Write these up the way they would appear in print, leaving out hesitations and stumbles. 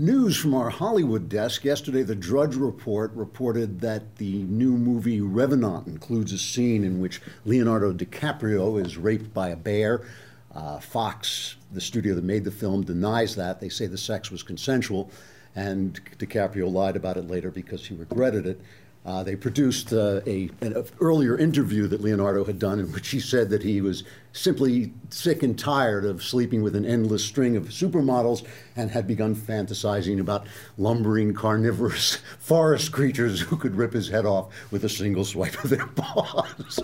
News from our Hollywood desk. Yesterday, the Drudge Report reported that the new movie Revenant includes a scene in which Leonardo DiCaprio is raped by a bear. Fox, the studio that made the film, denies that. They say the sex was consensual, and DiCaprio lied about it later because he regretted it. They produced an earlier interview that Leonardo had done in which he said that he was simply sick and tired of sleeping with an endless string of supermodels and had begun fantasizing about lumbering, carnivorous forest creatures who could rip his head off with a single swipe of their paws.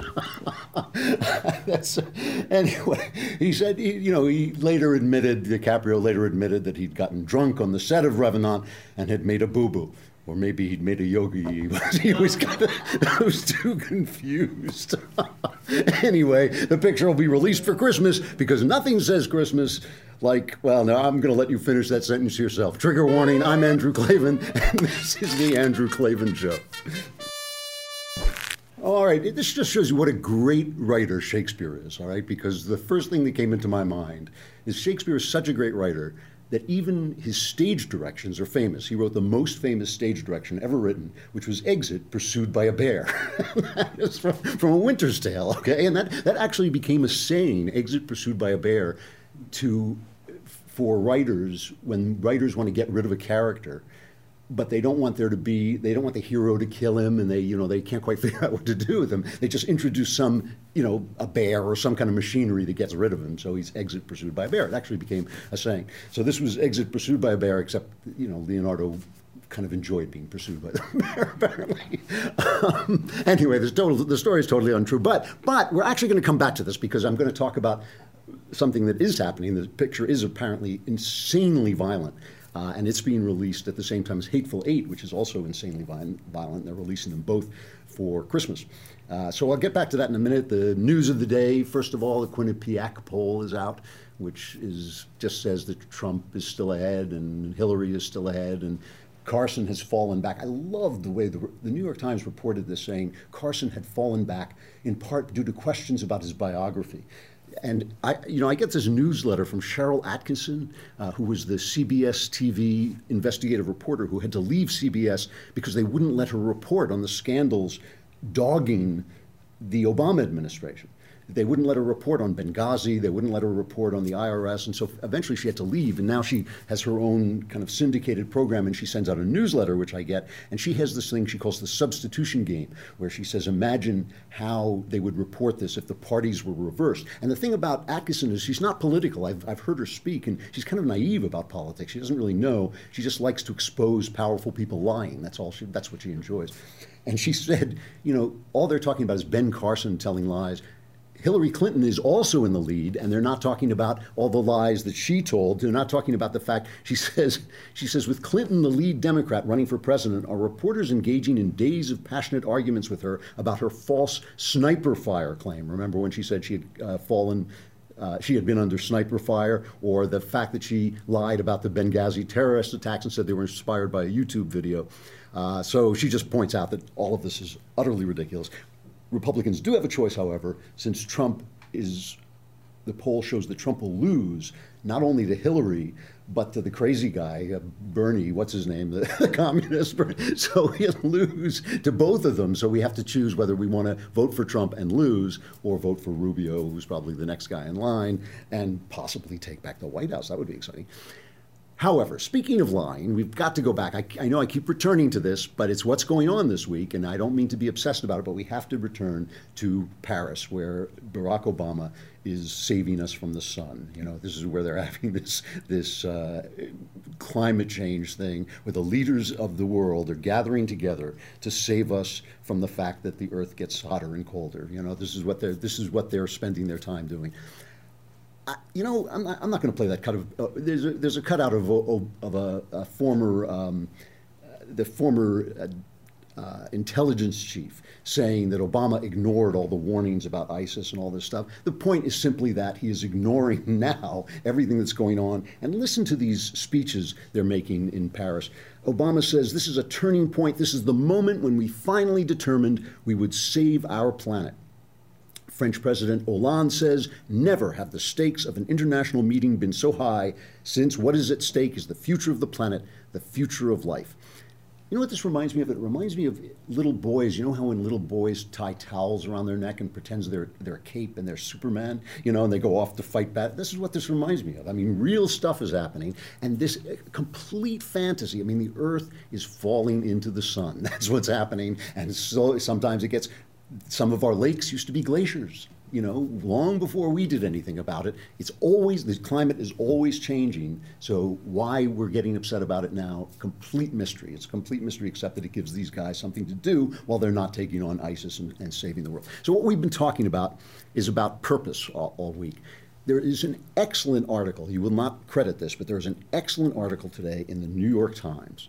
Anyway, he said, DiCaprio later admitted that he'd gotten drunk on the set of Revenant and had made a boo-boo. Or maybe he'd made a yogi. He was kind of those two confused. Anyway, the picture will be released for Christmas because nothing says Christmas like, well, no, I'm going to let you finish that sentence yourself. Trigger warning, I'm Andrew Klavan, and this is The Andrew Klavan Show. All right, this just shows you what a great writer Shakespeare is, all right? Because the first thing that came into my mind is Shakespeare is such a great writer that even his stage directions are famous. He wrote the most famous stage direction ever written, which was Exit, Pursued by a Bear. That is from A Winter's Tale, okay? And that actually became a saying, Exit, Pursued by a Bear, for writers, when writers want to get rid of a character, but they don't want the hero to kill him, and they can't quite figure out what to do with him. They just introduce a bear or some kind of machinery that gets rid of him, so he's Exit Pursued by a Bear. It actually became a saying. So this was Exit Pursued by a Bear, except, Leonardo kind of enjoyed being pursued by the bear, apparently. Anyway, the story is totally untrue, but we're actually going to come back to this because I'm going to talk about something that is happening. The picture is apparently insanely violent. And it's being released at the same time as Hateful Eight, which is also insanely violent. They're releasing them both for Christmas. So I'll get back to that in a minute. The news of the day, first of all, the Quinnipiac poll is out, which just says that Trump is still ahead and Hillary is still ahead and Carson has fallen back. I love the way the New York Times reported this, saying Carson had fallen back in part due to questions about his biography. And I get this newsletter from Sharyl Attkisson, who was the CBS TV investigative reporter who had to leave CBS because they wouldn't let her report on the scandals dogging the Obama administration. They wouldn't let her report on Benghazi. They wouldn't let her report on the IRS. And so eventually she had to leave. And now she has her own kind of syndicated program, and she sends out a newsletter, which I get. And she has this thing she calls the substitution game, where she says, imagine how they would report this if the parties were reversed. And the thing about Attkisson is she's not political. I've heard her speak, and she's kind of naive about politics. She doesn't really know. She just likes to expose powerful people lying. That's what she enjoys. And she said, all they're talking about is Ben Carson telling lies. Hillary Clinton is also in the lead, and they're not talking about all the lies that she told. They're not talking about the fact, she says, with Clinton, the lead Democrat running for president, are reporters engaging in days of passionate arguments with her about her false sniper fire claim. Remember when she said she had she had been under sniper fire, or the fact that she lied about the Benghazi terrorist attacks and said they were inspired by a YouTube video. So she just points out that all of this is utterly ridiculous. Republicans do have a choice, however, since the poll shows that Trump will lose not only to Hillary, but to the crazy guy, Bernie, what's his name, the communist Bernie. So he'll lose to both of them. So we have to choose whether we want to vote for Trump and lose, or vote for Rubio, who's probably the next guy in line, and possibly take back the White House. That would be exciting. However, speaking of lying, we've got to go back. I know I keep returning to this, but it's what's going on this week, and I don't mean to be obsessed about it, but we have to return to Paris, where Barack Obama is saving us from the sun. This is where they're having this climate change thing, where the leaders of the world are gathering together to save us from the fact that the Earth gets hotter and colder. This is what they're spending their time doing. I'm not going to play that cut of. There's a cutout of a former intelligence chief saying that Obama ignored all the warnings about ISIS and all this stuff. The point is simply that he is ignoring now everything that's going on. And listen to these speeches they're making in Paris. Obama says, this is a turning point. This is the moment when we finally determined we would save our planet. French President Hollande says, never have the stakes of an international meeting been so high, since what is at stake is the future of the planet, the future of life. You know what this reminds me of? It reminds me of little boys. You know how when little boys tie towels around their neck and pretends they're a cape and they're Superman, you know, and they go off to fight back? This is what this reminds me of. I mean, real stuff is happening, and this complete fantasy. I mean, the Earth is falling into the sun. That's what's happening, and so sometimes it gets. Some of our lakes used to be glaciers, you know, long before we did anything about it. It's always, the climate is always changing, so why we're getting upset about it now, complete mystery. It's a complete mystery, except that it gives these guys something to do while they're not taking on ISIS and saving the world. So what we've been talking about is about purpose all week. There is an excellent article, you will not credit this, but there is an excellent article today in the New York Times.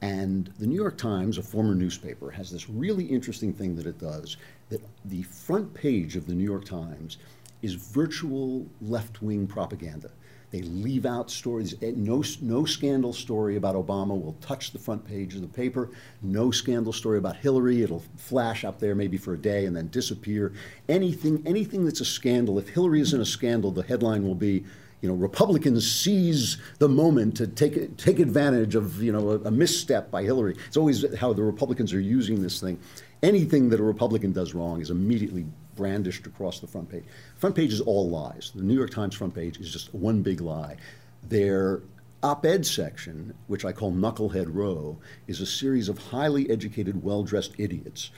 And the New York Times, a former newspaper, has this really interesting thing that it does, that the front page of the New York Times is virtual left-wing propaganda. They leave out stories. No scandal story about Obama will touch the front page of the paper. No scandal story about Hillary. It'll flash up there maybe for a day and then disappear. Anything that's a scandal, if Hillary isn't a scandal, the headline will be, you know, Republicans seize the moment to take advantage of, you know, a misstep by Hillary. It's always how the Republicans are using this thing. Anything that a Republican does wrong is immediately brandished across the front page. Front page is all lies. The New York Times front page is just one big lie. Their op-ed section, which I call Knucklehead Row, is a series of highly educated, well-dressed idiots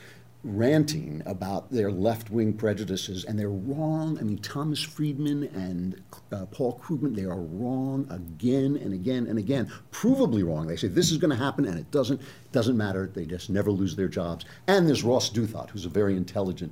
ranting about their left-wing prejudices, and they're wrong. I mean, Thomas Friedman and Paul Krugman, they are wrong again and again and again, provably wrong. They say this is going to happen, and it doesn't matter. They just never lose their jobs. And there's Ross Douthat, who's a very intelligent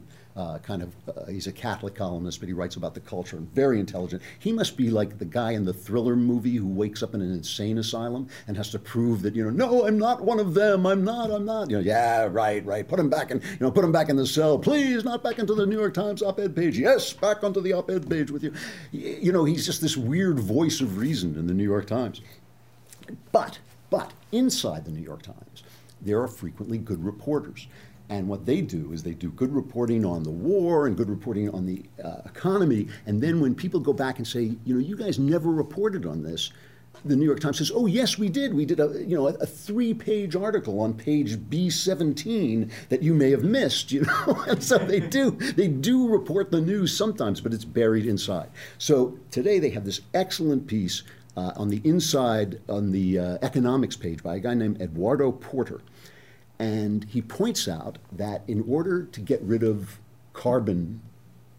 he's a Catholic columnist, but he writes about the culture and very intelligent. He must be like the guy in the Thriller movie who wakes up in an insane asylum and has to prove that, you know, no, I'm not one of them. I'm not. You know, yeah, right. Put him back in, you know, put him back in the cell. Please, not back into the New York Times op-ed page. Yes, back onto the op-ed page with you. You know, he's just this weird voice of reason in the New York Times. But inside the New York Times, there are frequently good reporters. And what they do is they do good reporting on the war and good reporting on the economy. And then when people go back and say, you know, you guys never reported on this, the New York Times says, oh, yes, we did. We did a three-page article on page B17 that you may have missed, you know. And so they do report the news sometimes, but it's buried inside. So today they have this excellent piece on the inside, on the economics page by a guy named Eduardo Porter. And he points out that in order to get rid of carbon,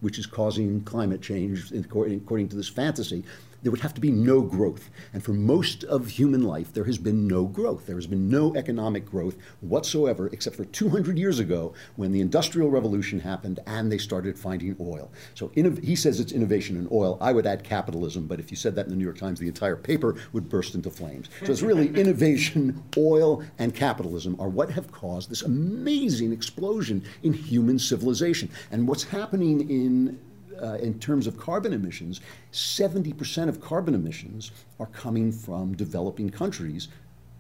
which is causing climate change, according to this fantasy, there would have to be no growth. And for most of human life, there has been no growth. There has been no economic growth whatsoever, except for 200 years ago when the Industrial Revolution happened and they started finding oil. So he says it's innovation in oil. I would add capitalism, but if you said that in the New York Times, the entire paper would burst into flames. So it's really innovation, oil, and capitalism are what have caused this amazing explosion in human civilization. And what's happening in terms of carbon emissions, 70% of carbon emissions are coming from developing countries.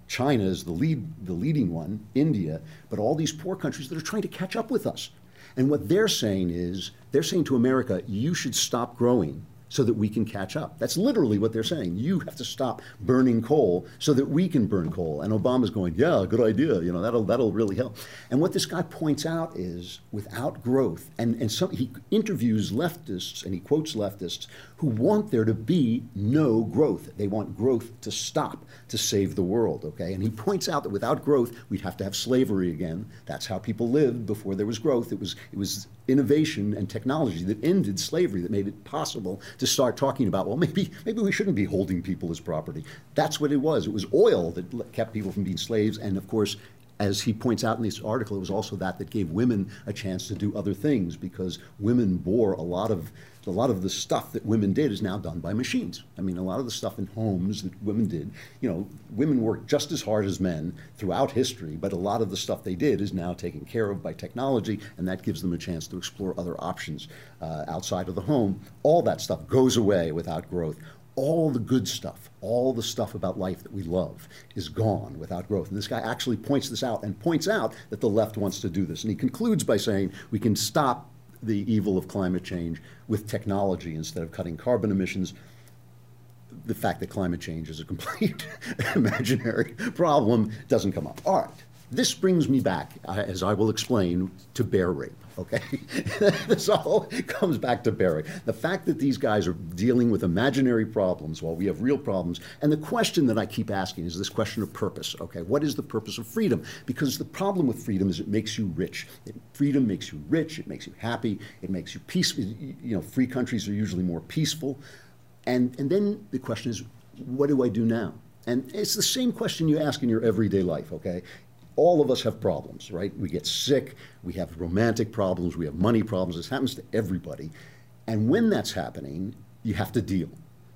China is the leading one, India, but all these poor countries that are trying to catch up with us. And what they're saying is, they're saying to America, you should stop growing so that we can catch up. That's literally what they're saying. You have to stop burning coal so that we can burn coal. And Obama's going, yeah, good idea. You know, that'll really help. And what this guy points out is without growth, and he interviews leftists and he quotes leftists who want there to be no growth. They want growth to stop to save the world, okay? And he points out that without growth, we'd have to have slavery again. That's how people lived before there was growth. It was innovation and technology that ended slavery, that made it possible to start talking about, well, maybe we shouldn't be holding people as property. That's what it was. It was oil that kept people from being slaves. And of course, as he points out in this article, it was also that gave women a chance to do other things, because women bore a lot of the stuff that women did is now done by machines. I mean, a lot of the stuff in homes that women did, you know, women worked just as hard as men throughout history, but a lot of the stuff they did is now taken care of by technology, and that gives them a chance to explore other options outside of the home. All that stuff goes away without growth. All the good stuff, all the stuff about life that we love is gone without growth. And this guy actually points this out and points out that the left wants to do this. And he concludes by saying we can stop the evil of climate change with technology instead of cutting carbon emissions. The fact that climate change is a complete imaginary problem doesn't come up. All right. This brings me back, as I will explain, to bear rape, okay? This all comes back to bear rape. The fact that these guys are dealing with imaginary problems while we have real problems, and the question that I keep asking is this question of purpose, okay? What is the purpose of freedom? Because the problem with freedom is it makes you rich. Freedom makes you rich, it makes you happy, it makes you peaceful. You know, free countries are usually more peaceful. And then the question is, what do I do now? And it's the same question you ask in your everyday life, okay? All of us have problems, right? We get sick, we have romantic problems, we have money problems. This happens to everybody. And when that's happening, you have to deal,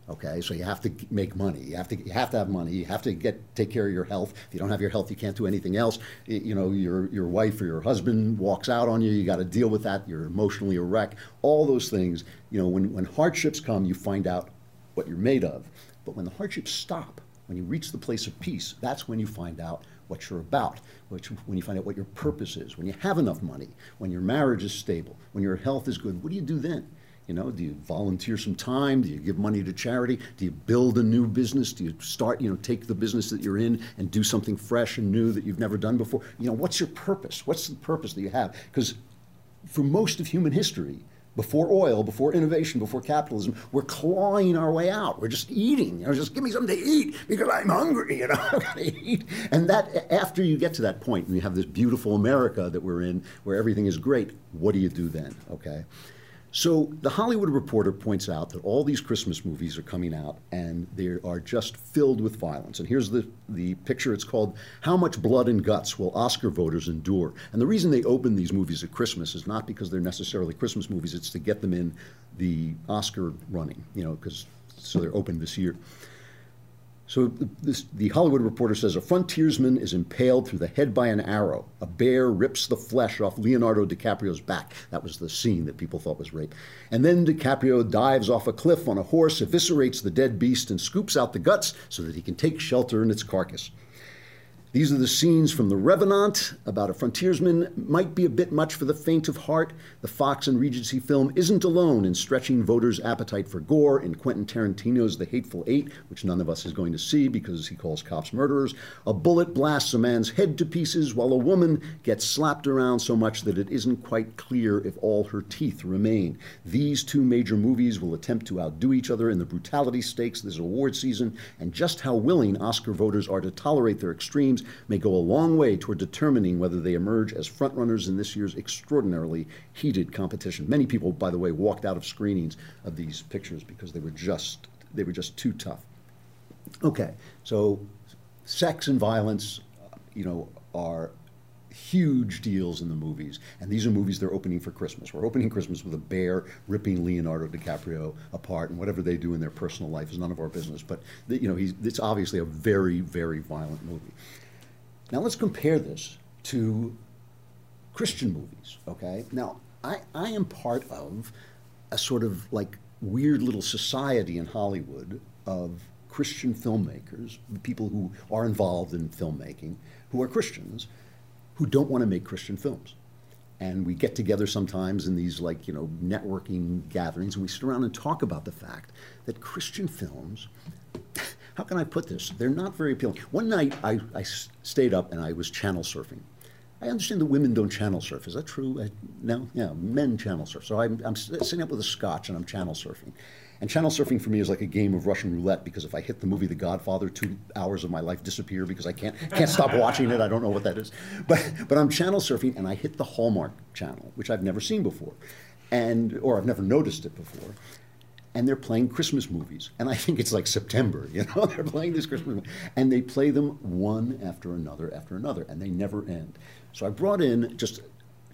okay? So you have to make money, you have to have money, you have to take care of your health. If you don't have your health, you can't do anything else. You know, your wife or your husband walks out on you, you gotta deal with that, you're emotionally a wreck. All those things, you know, when hardships come, you find out what you're made of. But when the hardships stop, when you reach the place of peace, that's when you find out what you're about, when you find out what your purpose is, when you have enough money, when your marriage is stable, when your health is good, what do you do then? You know, do you volunteer some time? Do you give money to charity? Do you build a new business? Do you start, you know, take the business that you're in and do something fresh and new that you've never done before? You know, what's your purpose? What's the purpose that you have? Because for most of human history, before oil, before innovation, before capitalism, we're clawing our way out. We're just eating. You know, just give me something to eat because I'm hungry. You know, I'm going to eat. And that, after you get to that point, and you have this beautiful America that we're in, where everything is great, what do you do then? Okay. So the Hollywood Reporter points out that all these Christmas movies are coming out, and they are just filled with violence. And here's the picture. It's called "How Much Blood and Guts Will Oscar Voters Endure?" And the reason they open these movies at Christmas is not because they're necessarily Christmas movies. It's to get them in the Oscar running, you know, because so they're open this year. So the Hollywood Reporter says, a frontiersman is impaled through the head by an arrow. A bear rips the flesh off Leonardo DiCaprio's back. That was the scene that people thought was rape. And then DiCaprio dives off a cliff on a horse, eviscerates the dead beast, and scoops out the guts so that he can take shelter in its carcass. These are the scenes from The Revenant about a frontiersman. Might be a bit much for the faint of heart. The Fox and Regency film isn't alone in stretching voters' appetite for gore. In Quentin Tarantino's The Hateful Eight, which none of us is going to see because he calls cops murderers, a bullet blasts a man's head to pieces while a woman gets slapped around so much that it isn't quite clear if all her teeth remain. These two major movies will attempt to outdo each other in the brutality stakes this award season, and just how willing Oscar voters are to tolerate their extremes may go a long way toward determining whether they emerge as frontrunners in this year's extraordinarily heated competition. Many people, by the way, walked out of screenings of these pictures because they were just too tough. Okay, so sex and violence, you know, are huge deals in the movies, and these are movies they're opening for Christmas. We're opening Christmas with a bear ripping Leonardo DiCaprio apart, and whatever they do in their personal life is none of our business. But you know, it's obviously a very, very violent movie. Now let's compare this to Christian movies, okay? Now, I am part of a sort of like weird little society in Hollywood of Christian filmmakers, people who are involved in filmmaking, who are Christians, who don't want to make Christian films. And we get together sometimes in these, like, you know, networking gatherings, and we sit around and talk about the fact that Christian films, how can I put this? They're not very appealing. One night I stayed up and I was channel surfing. I understand that women don't channel surf. Is that true? No? Yeah, men channel surf. So I'm sitting up with a scotch and I'm channel surfing. And channel surfing for me is like a game of Russian roulette, because if I hit the movie The Godfather, 2 hours of my life disappear because I can't stop watching it. I don't know what that is. But I'm channel surfing and I hit the Hallmark channel, which I've never seen before, or I've never noticed it before. And they're playing Christmas movies. And I think it's like September, you know? They're playing these Christmas movies. And they play them one after another, and they never end. So I brought in just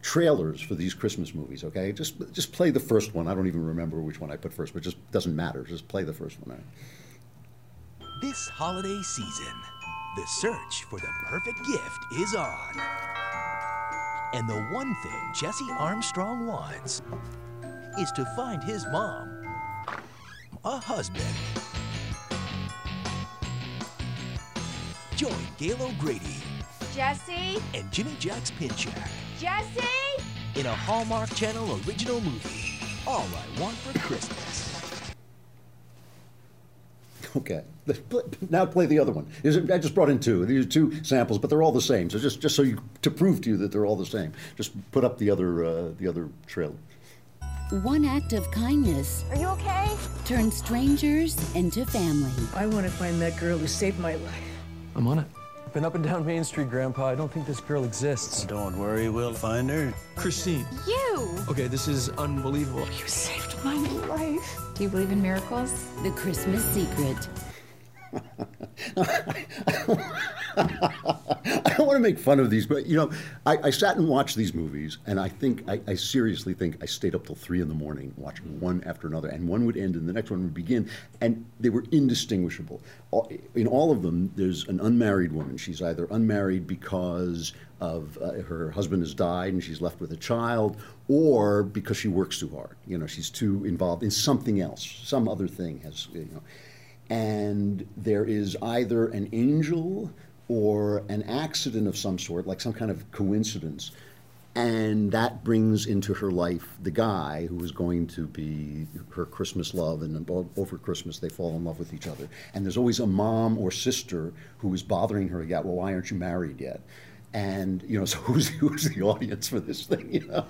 trailers for these Christmas movies, okay? Just play the first one. I don't even remember which one I put first, but it just doesn't matter. Just play the first one. This holiday season, the search for the perfect gift is on. And the one thing Jesse Armstrong wants is to find his mom a husband. Join Gail O'Grady, Jesse, and Jimmy Jax Pinchak, Jesse, in a Hallmark Channel original movie, All I Want for Christmas. Okay, now play the other one. I just brought in two. These are two samples, but they're all the same. So just so you, to prove to you that they're all the same, just put up the other trailer. One act of kindness. Are you okay? Turns strangers into family. I want to find that girl who saved my life. I'm on it. Been up and down Main Street, Grandpa. I don't think this girl exists. Don't worry, we'll find her. Christine. You! Okay, this is unbelievable. You saved my life. Do you believe in miracles? The Christmas Secret. I don't want to make fun of these, but, you know, I sat and watched these movies, and I seriously think I stayed up till 3 in the morning watching one after another, and one would end and the next one would begin, and they were indistinguishable. In all of them, there's an unmarried woman. She's either unmarried because of her husband has died and she's left with a child, or because she works too hard. You know, she's too involved in something else. Some other thing has, you know. And there is either an angel or an accident of some sort, like some kind of coincidence, and that brings into her life the guy who is going to be her Christmas love, and over Christmas they fall in love with each other. And there's always a mom or sister who is bothering her, yeah, well, why aren't you married yet? And, you know, so who's the audience for this thing, you know?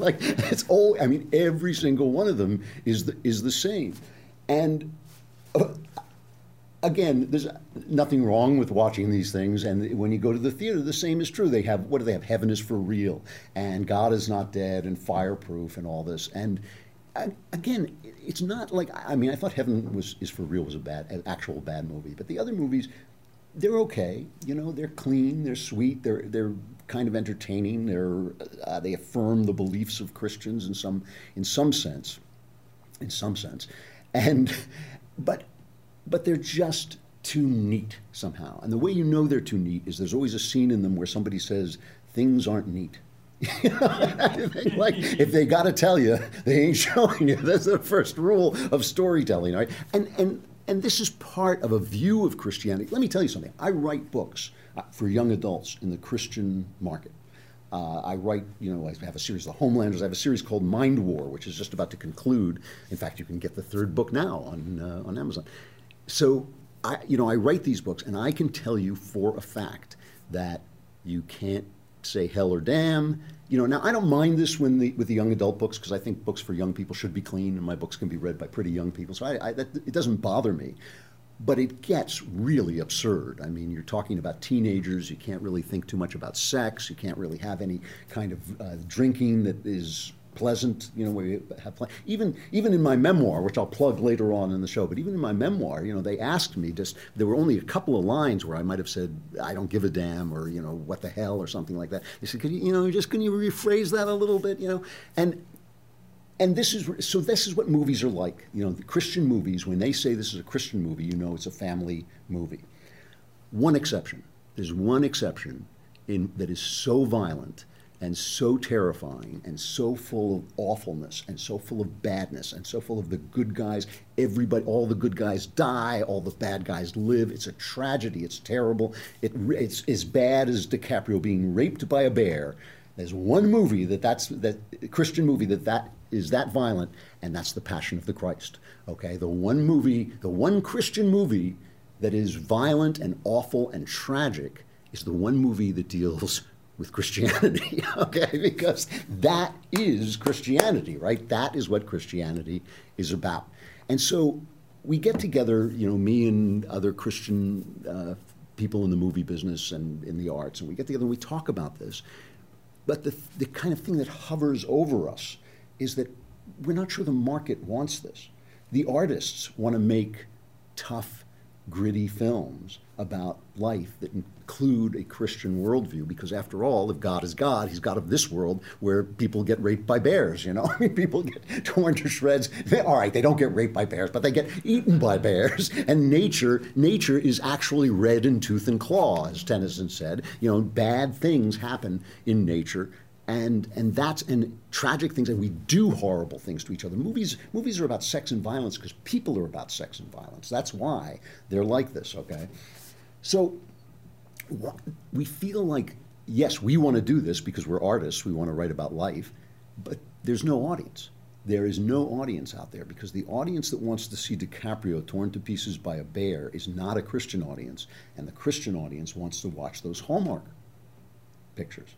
Like, it's all, I mean, every single one of them is the same. And again, there's nothing wrong with watching these things, and when you go to the theater, the same is true. They have, what do they have? Heaven is for real, and God is not dead, and Fireproof, and all this. And again, it's not like, I mean, I thought Heaven is for Real was an actual bad movie, but the other movies, they're okay. You know, they're clean, they're sweet, they're kind of entertaining. They're they affirm the beliefs of Christians in some sense, and. But they're just too neat somehow. And the way you know they're too neat is there's always a scene in them where somebody says, things aren't neat. You know? Like, if they got to tell you, they ain't showing you. That's the first rule of storytelling, right? And this is part of a view of Christianity. Let me tell you something. I write books for young adults in the Christian market. I write, you know, I have a series, The Homelanders. I have a series called Mind War, which is just about to conclude. In fact, you can get the third book now on Amazon. So, I write these books, and I can tell you for a fact that you can't say hell or damn. You know, now I don't mind this with the young adult books, because I think books for young people should be clean, and my books can be read by pretty young people. So it doesn't bother me. But it gets really absurd. I mean, you're talking about teenagers. You can't really think too much about sex. You can't really have any kind of drinking that is pleasant. You know, we have even in my memoir, which I'll plug later on in the show. But even in my memoir, you know, they asked me just. There were only a couple of lines where I might have said, "I don't give a damn," or, you know, "What the hell," or something like that. They said, "Can you rephrase that a little bit?" You know, And this is what movies are like. You know, the Christian movies, when they say this is a Christian movie, you know it's a family movie. One exception. There's one exception that is so violent and so terrifying and so full of awfulness and so full of badness and so full of the good guys. Everybody, all the good guys die, all the bad guys live. It's a tragedy. It's terrible. It's as bad as DiCaprio being raped by a bear. There's one movie that Christian movie that is that violent, and that's The Passion of the Christ. Okay, the one Christian movie that is violent and awful and tragic is the one movie that deals with Christianity. Okay, because that is Christianity, right? That is what Christianity is about. And so we get together, you know, me and other Christian people in the movie business and in the arts, and we get together and we talk about this. But the kind of thing that hovers over us is that we're not sure the market wants this. The artists want to make tough, gritty films about life that include a Christian worldview, because after all, if God is God, he's God of this world where people get raped by bears, you know? I mean, people get torn to shreds. All right, they don't get raped by bears, but they get eaten by bears. And nature is actually red in tooth and claw, as Tennyson said. You know, bad things happen in nature. And tragic things, and we do horrible things to each other. Movies are about sex and violence because people are about sex and violence. That's why they're like this, okay? So we feel like yes, we want to do this because we're artists, we want to write about life, but there's no audience. There is no audience out there, because the audience that wants to see DiCaprio torn to pieces by a bear is not a Christian audience, and the Christian audience wants to watch those Hallmark pictures.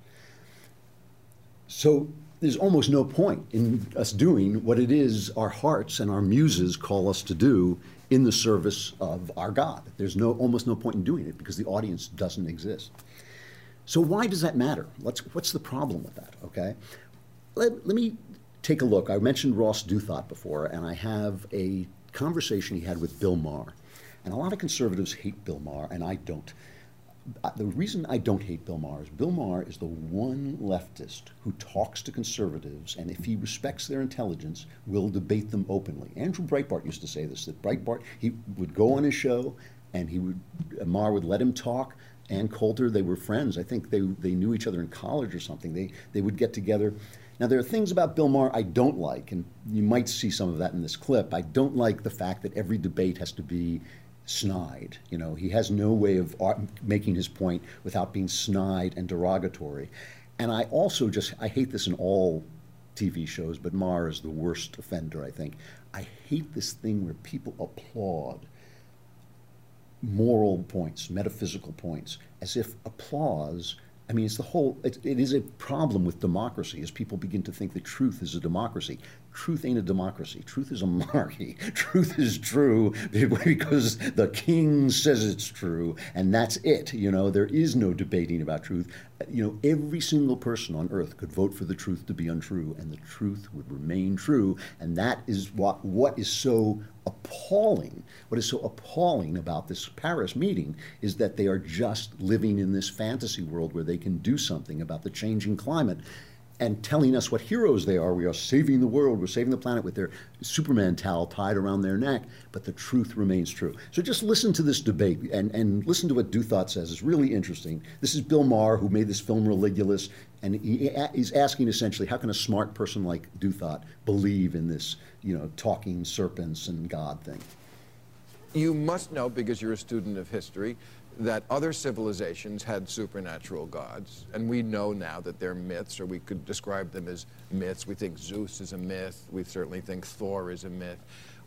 So there's almost no point in us doing what it is our hearts and our muses call us to do in the service of our God. There's no, almost no point in doing it, because the audience doesn't exist. So why does that matter? What's the problem with that, okay? Let me take a look. I mentioned Ross Douthat before, and I have a conversation he had with Bill Maher. And a lot of conservatives hate Bill Maher, and I don't. The reason I don't hate Bill Maher is Bill Maher is the one leftist who talks to conservatives, and if he respects their intelligence, will debate them openly. Andrew Breitbart used to say this, that Breitbart, he would go on his show, and Maher would let him talk. Ann Coulter, they were friends. I think they knew each other in college or something. They would get together. Now, there are things about Bill Maher I don't like, and you might see some of that in this clip. I don't like the fact that every debate has to be snide. You know, he has no way of making his point without being snide and derogatory. And I also just, I hate this in all TV shows, but Maher is the worst offender, I think. I hate this thing where people applaud moral points, metaphysical points, as if applause, I mean, it's the whole, it is a problem with democracy, as people begin to think that truth is a democracy. Truth ain't a democracy. Truth is a monarchy. Truth is true because the king says it's true, and that's it. You know, there is no debating about truth. You know, every single person on earth could vote for the truth to be untrue, and the truth would remain true, and that is what is so appalling. What is so appalling about this Paris meeting is that they are just living in this fantasy world where they can do something about the changing climate and telling us what heroes they are. We are saving the world, we're saving the planet, with their Superman towel tied around their neck, but the truth remains true. So just listen to this debate and listen to what Douthat says. It's really interesting. This is Bill Maher, who made this film Religulous, and he's asking essentially, how can a smart person like Douthat believe in this, you know, talking serpents and God thing? You must know, because you're a student of history, that other civilizations had supernatural gods, and we know now that they're myths, or we could describe them as myths. We think Zeus is a myth. We certainly think Thor is a myth.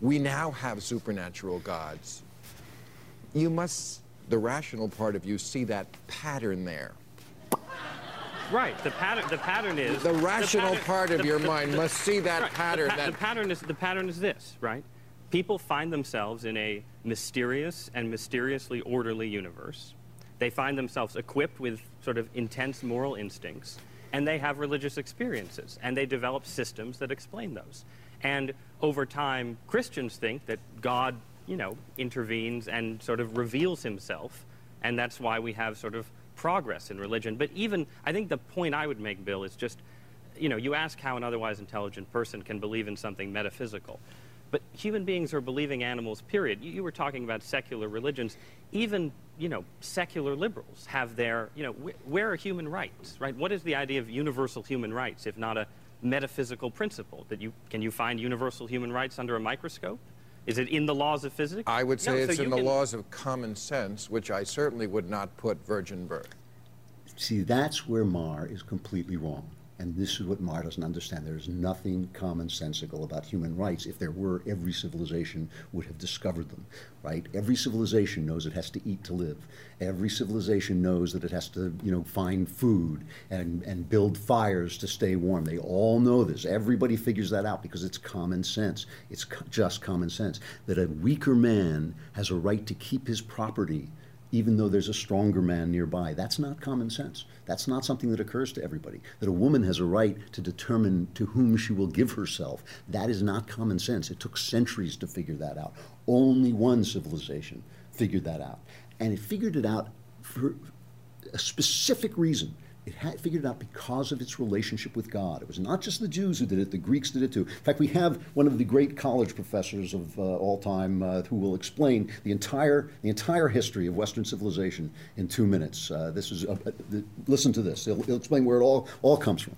We now have supernatural gods. You must, the rational part of you, see that pattern there. Right. The pattern is the rational part of your mind must see that pattern. The pattern is this, right? People find themselves in a mysterious and mysteriously orderly universe. They find themselves equipped with sort of intense moral instincts, and they have religious experiences, and they develop systems that explain those. And over time, Christians think that God, you know, intervenes and sort of reveals himself, and that's why we have sort of progress in religion. But even, I think the point I would make, Bill, is just, you know, you ask how an otherwise intelligent person can believe in something metaphysical. But human beings are believing animals, period. You were talking about secular religions. Even, you know, secular liberals have their, you know, where are human rights, right? What is the idea of universal human rights if not a metaphysical principle? That can you find universal human rights under a microscope? Is it in the laws of physics? I would say no, it's so in the laws of common sense, which I certainly would not put virgin birth. See, that's where Maher is completely wrong. And this is what Maher doesn't understand. There is nothing commonsensical about human rights. If there were, every civilization would have discovered them, right? Every civilization knows it has to eat to live. Every civilization knows that it has to, you know, find food and build fires to stay warm. They all know this. Everybody figures that out because it's common sense. It's just common sense that a weaker man has a right to keep his property even though there's a stronger man nearby. That's not common sense. That's not something that occurs to everybody. That a woman has a right to determine to whom she will give herself. That is not common sense. It took centuries to figure that out. Only one civilization figured that out. And it figured it out for a specific reason. It had figured it out because of its relationship with God. It was not just the Jews who did it, the Greeks did it too. In fact, we have one of the great college professors of all time who will explain the entire history of Western civilization in 2 minutes. Listen to this. He'll explain where it all comes from.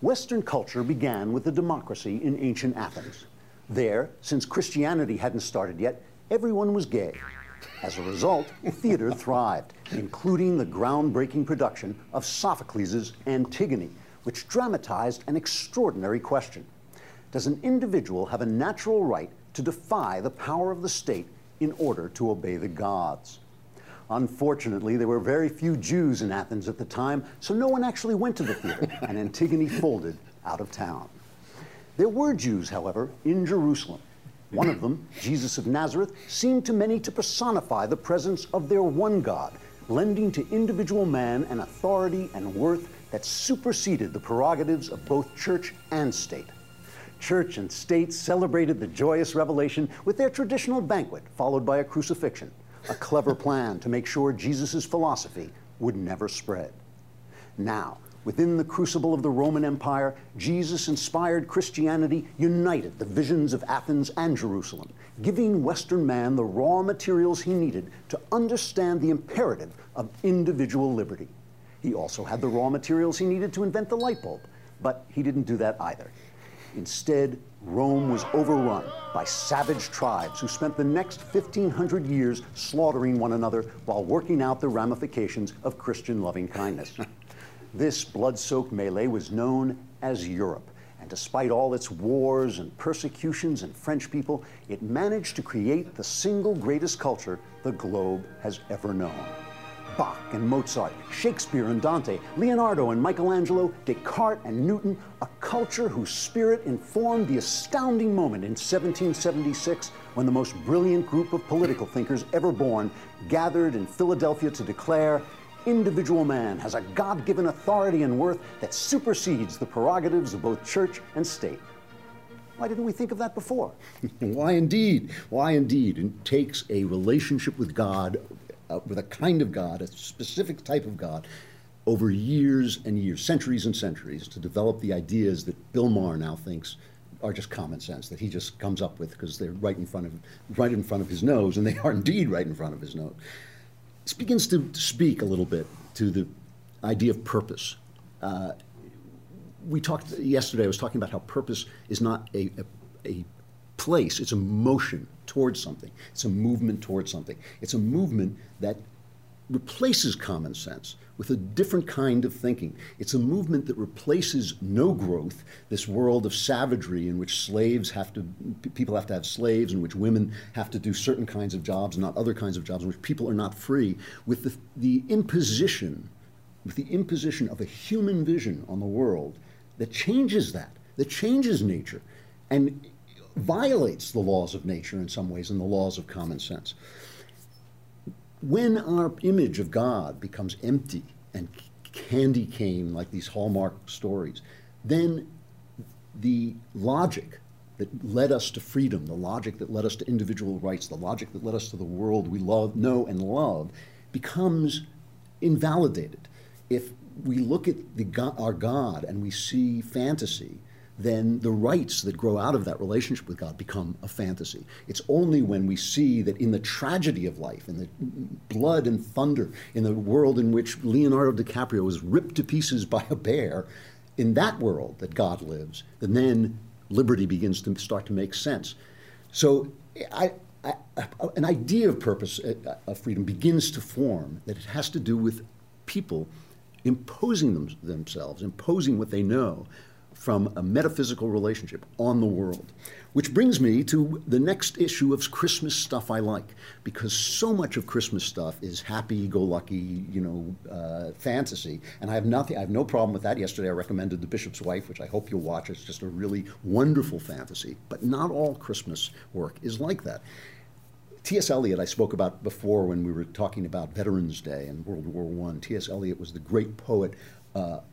Western culture began with the democracy in ancient Athens. There, since Christianity hadn't started yet, everyone was gay. As a result, theater thrived, including the groundbreaking production of Sophocles' Antigone, which dramatized an extraordinary question. Does an individual have a natural right to defy the power of the state in order to obey the gods? Unfortunately, there were very few Jews in Athens at the time, so no one actually went to the theater, and Antigone folded out of town. There were Jews, however, in Jerusalem. One of them, Jesus of Nazareth, seemed to many to personify the presence of their one God, lending to individual man an authority and worth that superseded the prerogatives of both church and state. Church and state celebrated the joyous revelation with their traditional banquet, followed by a crucifixion, a clever plan to make sure Jesus' philosophy would never spread. Now, within the crucible of the Roman Empire, Jesus-inspired Christianity united the visions of Athens and Jerusalem, giving Western man the raw materials he needed to understand the imperative of individual liberty. He also had the raw materials he needed to invent the light bulb, but he didn't do that either. Instead, Rome was overrun by savage tribes who spent the next 1,500 years slaughtering one another while working out the ramifications of Christian loving kindness. This blood-soaked melee was known as Europe, and despite all its wars and persecutions and French people, it managed to create the single greatest culture the globe has ever known. Bach and Mozart, Shakespeare and Dante, Leonardo and Michelangelo, Descartes and Newton, a culture whose spirit informed the astounding moment in 1776 when the most brilliant group of political thinkers ever born gathered in Philadelphia to declare, individual man has a God-given authority and worth that supersedes the prerogatives of both church and state. Why didn't we think of that before? Why indeed? Why indeed? It takes a relationship with God, with a kind of God, a specific type of God, over years and years, centuries and centuries, to develop the ideas that Bill Maher now thinks are just common sense, that he just comes up with because they're right in front of his nose, and they are indeed right in front of his nose. This begins to speak a little bit to the idea of purpose. We talked yesterday, I was talking about how purpose is not a place, it's a motion towards something. It's a movement towards something. It's a movement that replaces common sense with a different kind of thinking. It's a movement that replaces no growth, this world of savagery in which people have to have slaves, in which women have to do certain kinds of jobs and not other kinds of jobs, in which people are not free, with the imposition of a human vision on the world that changes nature and violates the laws of nature in some ways and the laws of common sense. When our image of God becomes empty and candy cane like these Hallmark stories, then the logic that led us to freedom, the logic that led us to individual rights, the logic that led us to the world we know and love becomes invalidated. If we look at our God and we see fantasy, then the rights that grow out of that relationship with God become a fantasy. It's only when we see that in the tragedy of life, in the blood and thunder, in the world in which Leonardo DiCaprio was ripped to pieces by a bear, in that world that God lives, and then liberty begins to start to make sense. So an idea of purpose, of freedom, begins to form that it has to do with people imposing themselves, imposing what they know, from a metaphysical relationship on the world. Which brings me to the next issue of Christmas Stuff I Like, because so much of Christmas stuff is happy-go-lucky, fantasy, and I have no problem with that. Yesterday I recommended The Bishop's Wife, which I hope you'll watch. It's just a really wonderful fantasy, but not all Christmas work is like that. T.S. Eliot I spoke about before when we were talking about Veterans Day and World War I. T.S. Eliot was the great poet,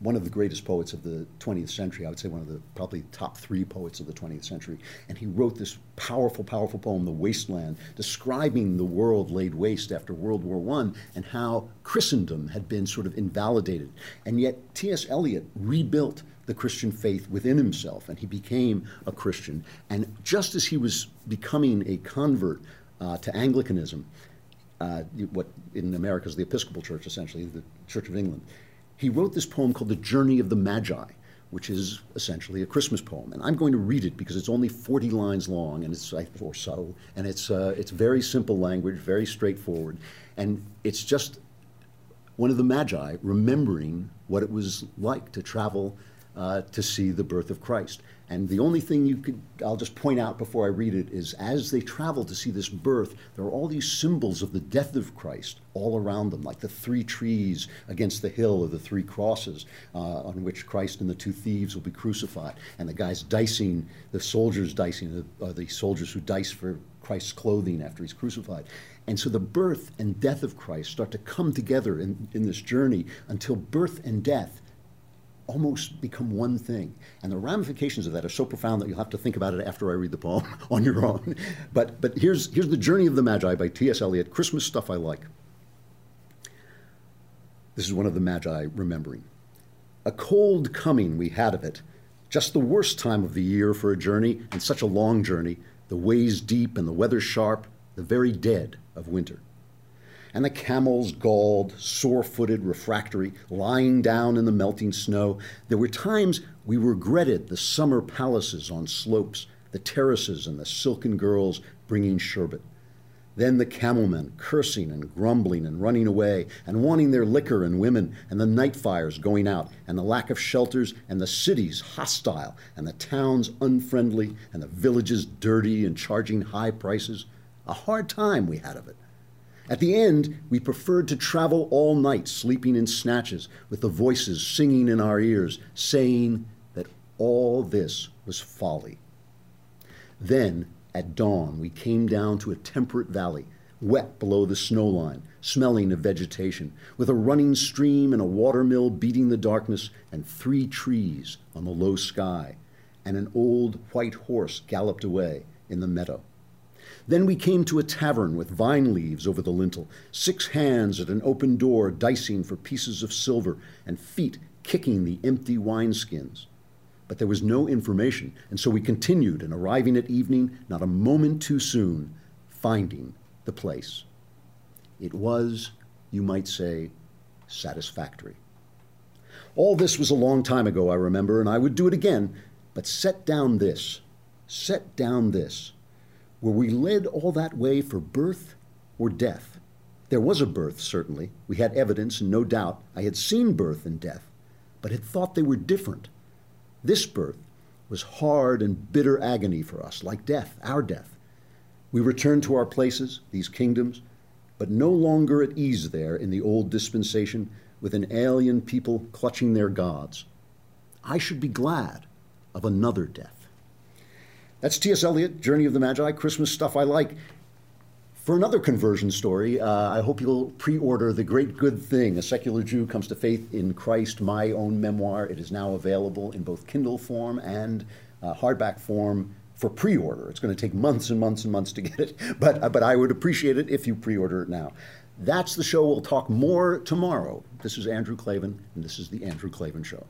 one of the greatest poets of the 20th century. I would say one of the probably top three poets of the 20th century. And he wrote this powerful, powerful poem, The Waste Land, describing the world laid waste after World War I and how Christendom had been sort of invalidated. And yet T.S. Eliot rebuilt the Christian faith within himself, and he became a Christian. And just as he was becoming a convert to Anglicanism, what in America is the Episcopal Church, essentially, the Church of England, he wrote this poem called The Journey of the Magi, which is essentially a Christmas poem. And I'm going to read it because it's only 40 lines long, and it's or so, and it's very simple language, very straightforward, and it's just one of the Magi remembering what it was like to travel to see the birth of Christ. And the only thing you could, I'll just point out before I read it, is as they travel to see this birth, there are all these symbols of the death of Christ all around them, like the three trees against the hill, or the three crosses on which Christ and the two thieves will be crucified, and the guys dicing, the soldiers dicing, the soldiers who dice for Christ's clothing after he's crucified. And so the birth and death of Christ start to come together in this journey, until birth and death almost become one thing. And the ramifications of that are so profound that you'll have to think about it after I read the poem on your own. But here's The Journey of the Magi by T.S. Eliot, Christmas Stuff I Like. This is one of the Magi remembering. A cold coming we had of it, just the worst time of the year for a journey, and such a long journey, the ways deep and the weather sharp, the very dead of winter. And the camels, galled, sore-footed, refractory, lying down in the melting snow. There were times we regretted the summer palaces on slopes, the terraces and the silken girls bringing sherbet. Then the camelmen cursing and grumbling and running away and wanting their liquor and women, and the night fires going out and the lack of shelters, and the cities hostile and the towns unfriendly and the villages dirty and charging high prices. A hard time we had of it. At the end, we preferred to travel all night, sleeping in snatches, with the voices singing in our ears, saying that all this was folly. Then, at dawn, we came down to a temperate valley, wet below the snow line, smelling of vegetation, with a running stream and a watermill beating the darkness, and three trees on the low sky, and an old white horse galloped away in the meadow. Then we came to a tavern with vine leaves over the lintel, six hands at an open door dicing for pieces of silver, and feet kicking the empty wineskins. But there was no information, and so we continued, and arriving at evening, not a moment too soon, finding the place. It was, you might say, satisfactory. All this was a long time ago, I remember, and I would do it again, but set down this. Were we led all that way for birth or death? There was a birth, certainly. We had evidence, and no doubt I had seen birth and death, but had thought they were different. This birth was hard and bitter agony for us, like death, our death. We returned to our places, these kingdoms, but no longer at ease there in the old dispensation, with an alien people clutching their gods. I should be glad of another death. That's T.S. Eliot, Journey of the Magi, Christmas Stuff I Like. For another conversion story, I hope you'll pre-order The Great Good Thing, A Secular Jew Comes to Faith in Christ, my own memoir. It is now available in both Kindle form and hardback form for pre-order. It's going to take months and months and months to get it, but I would appreciate it if you pre-order it now. That's the show. We'll talk more tomorrow. This is Andrew Klavan, and this is The Andrew Klavan Show.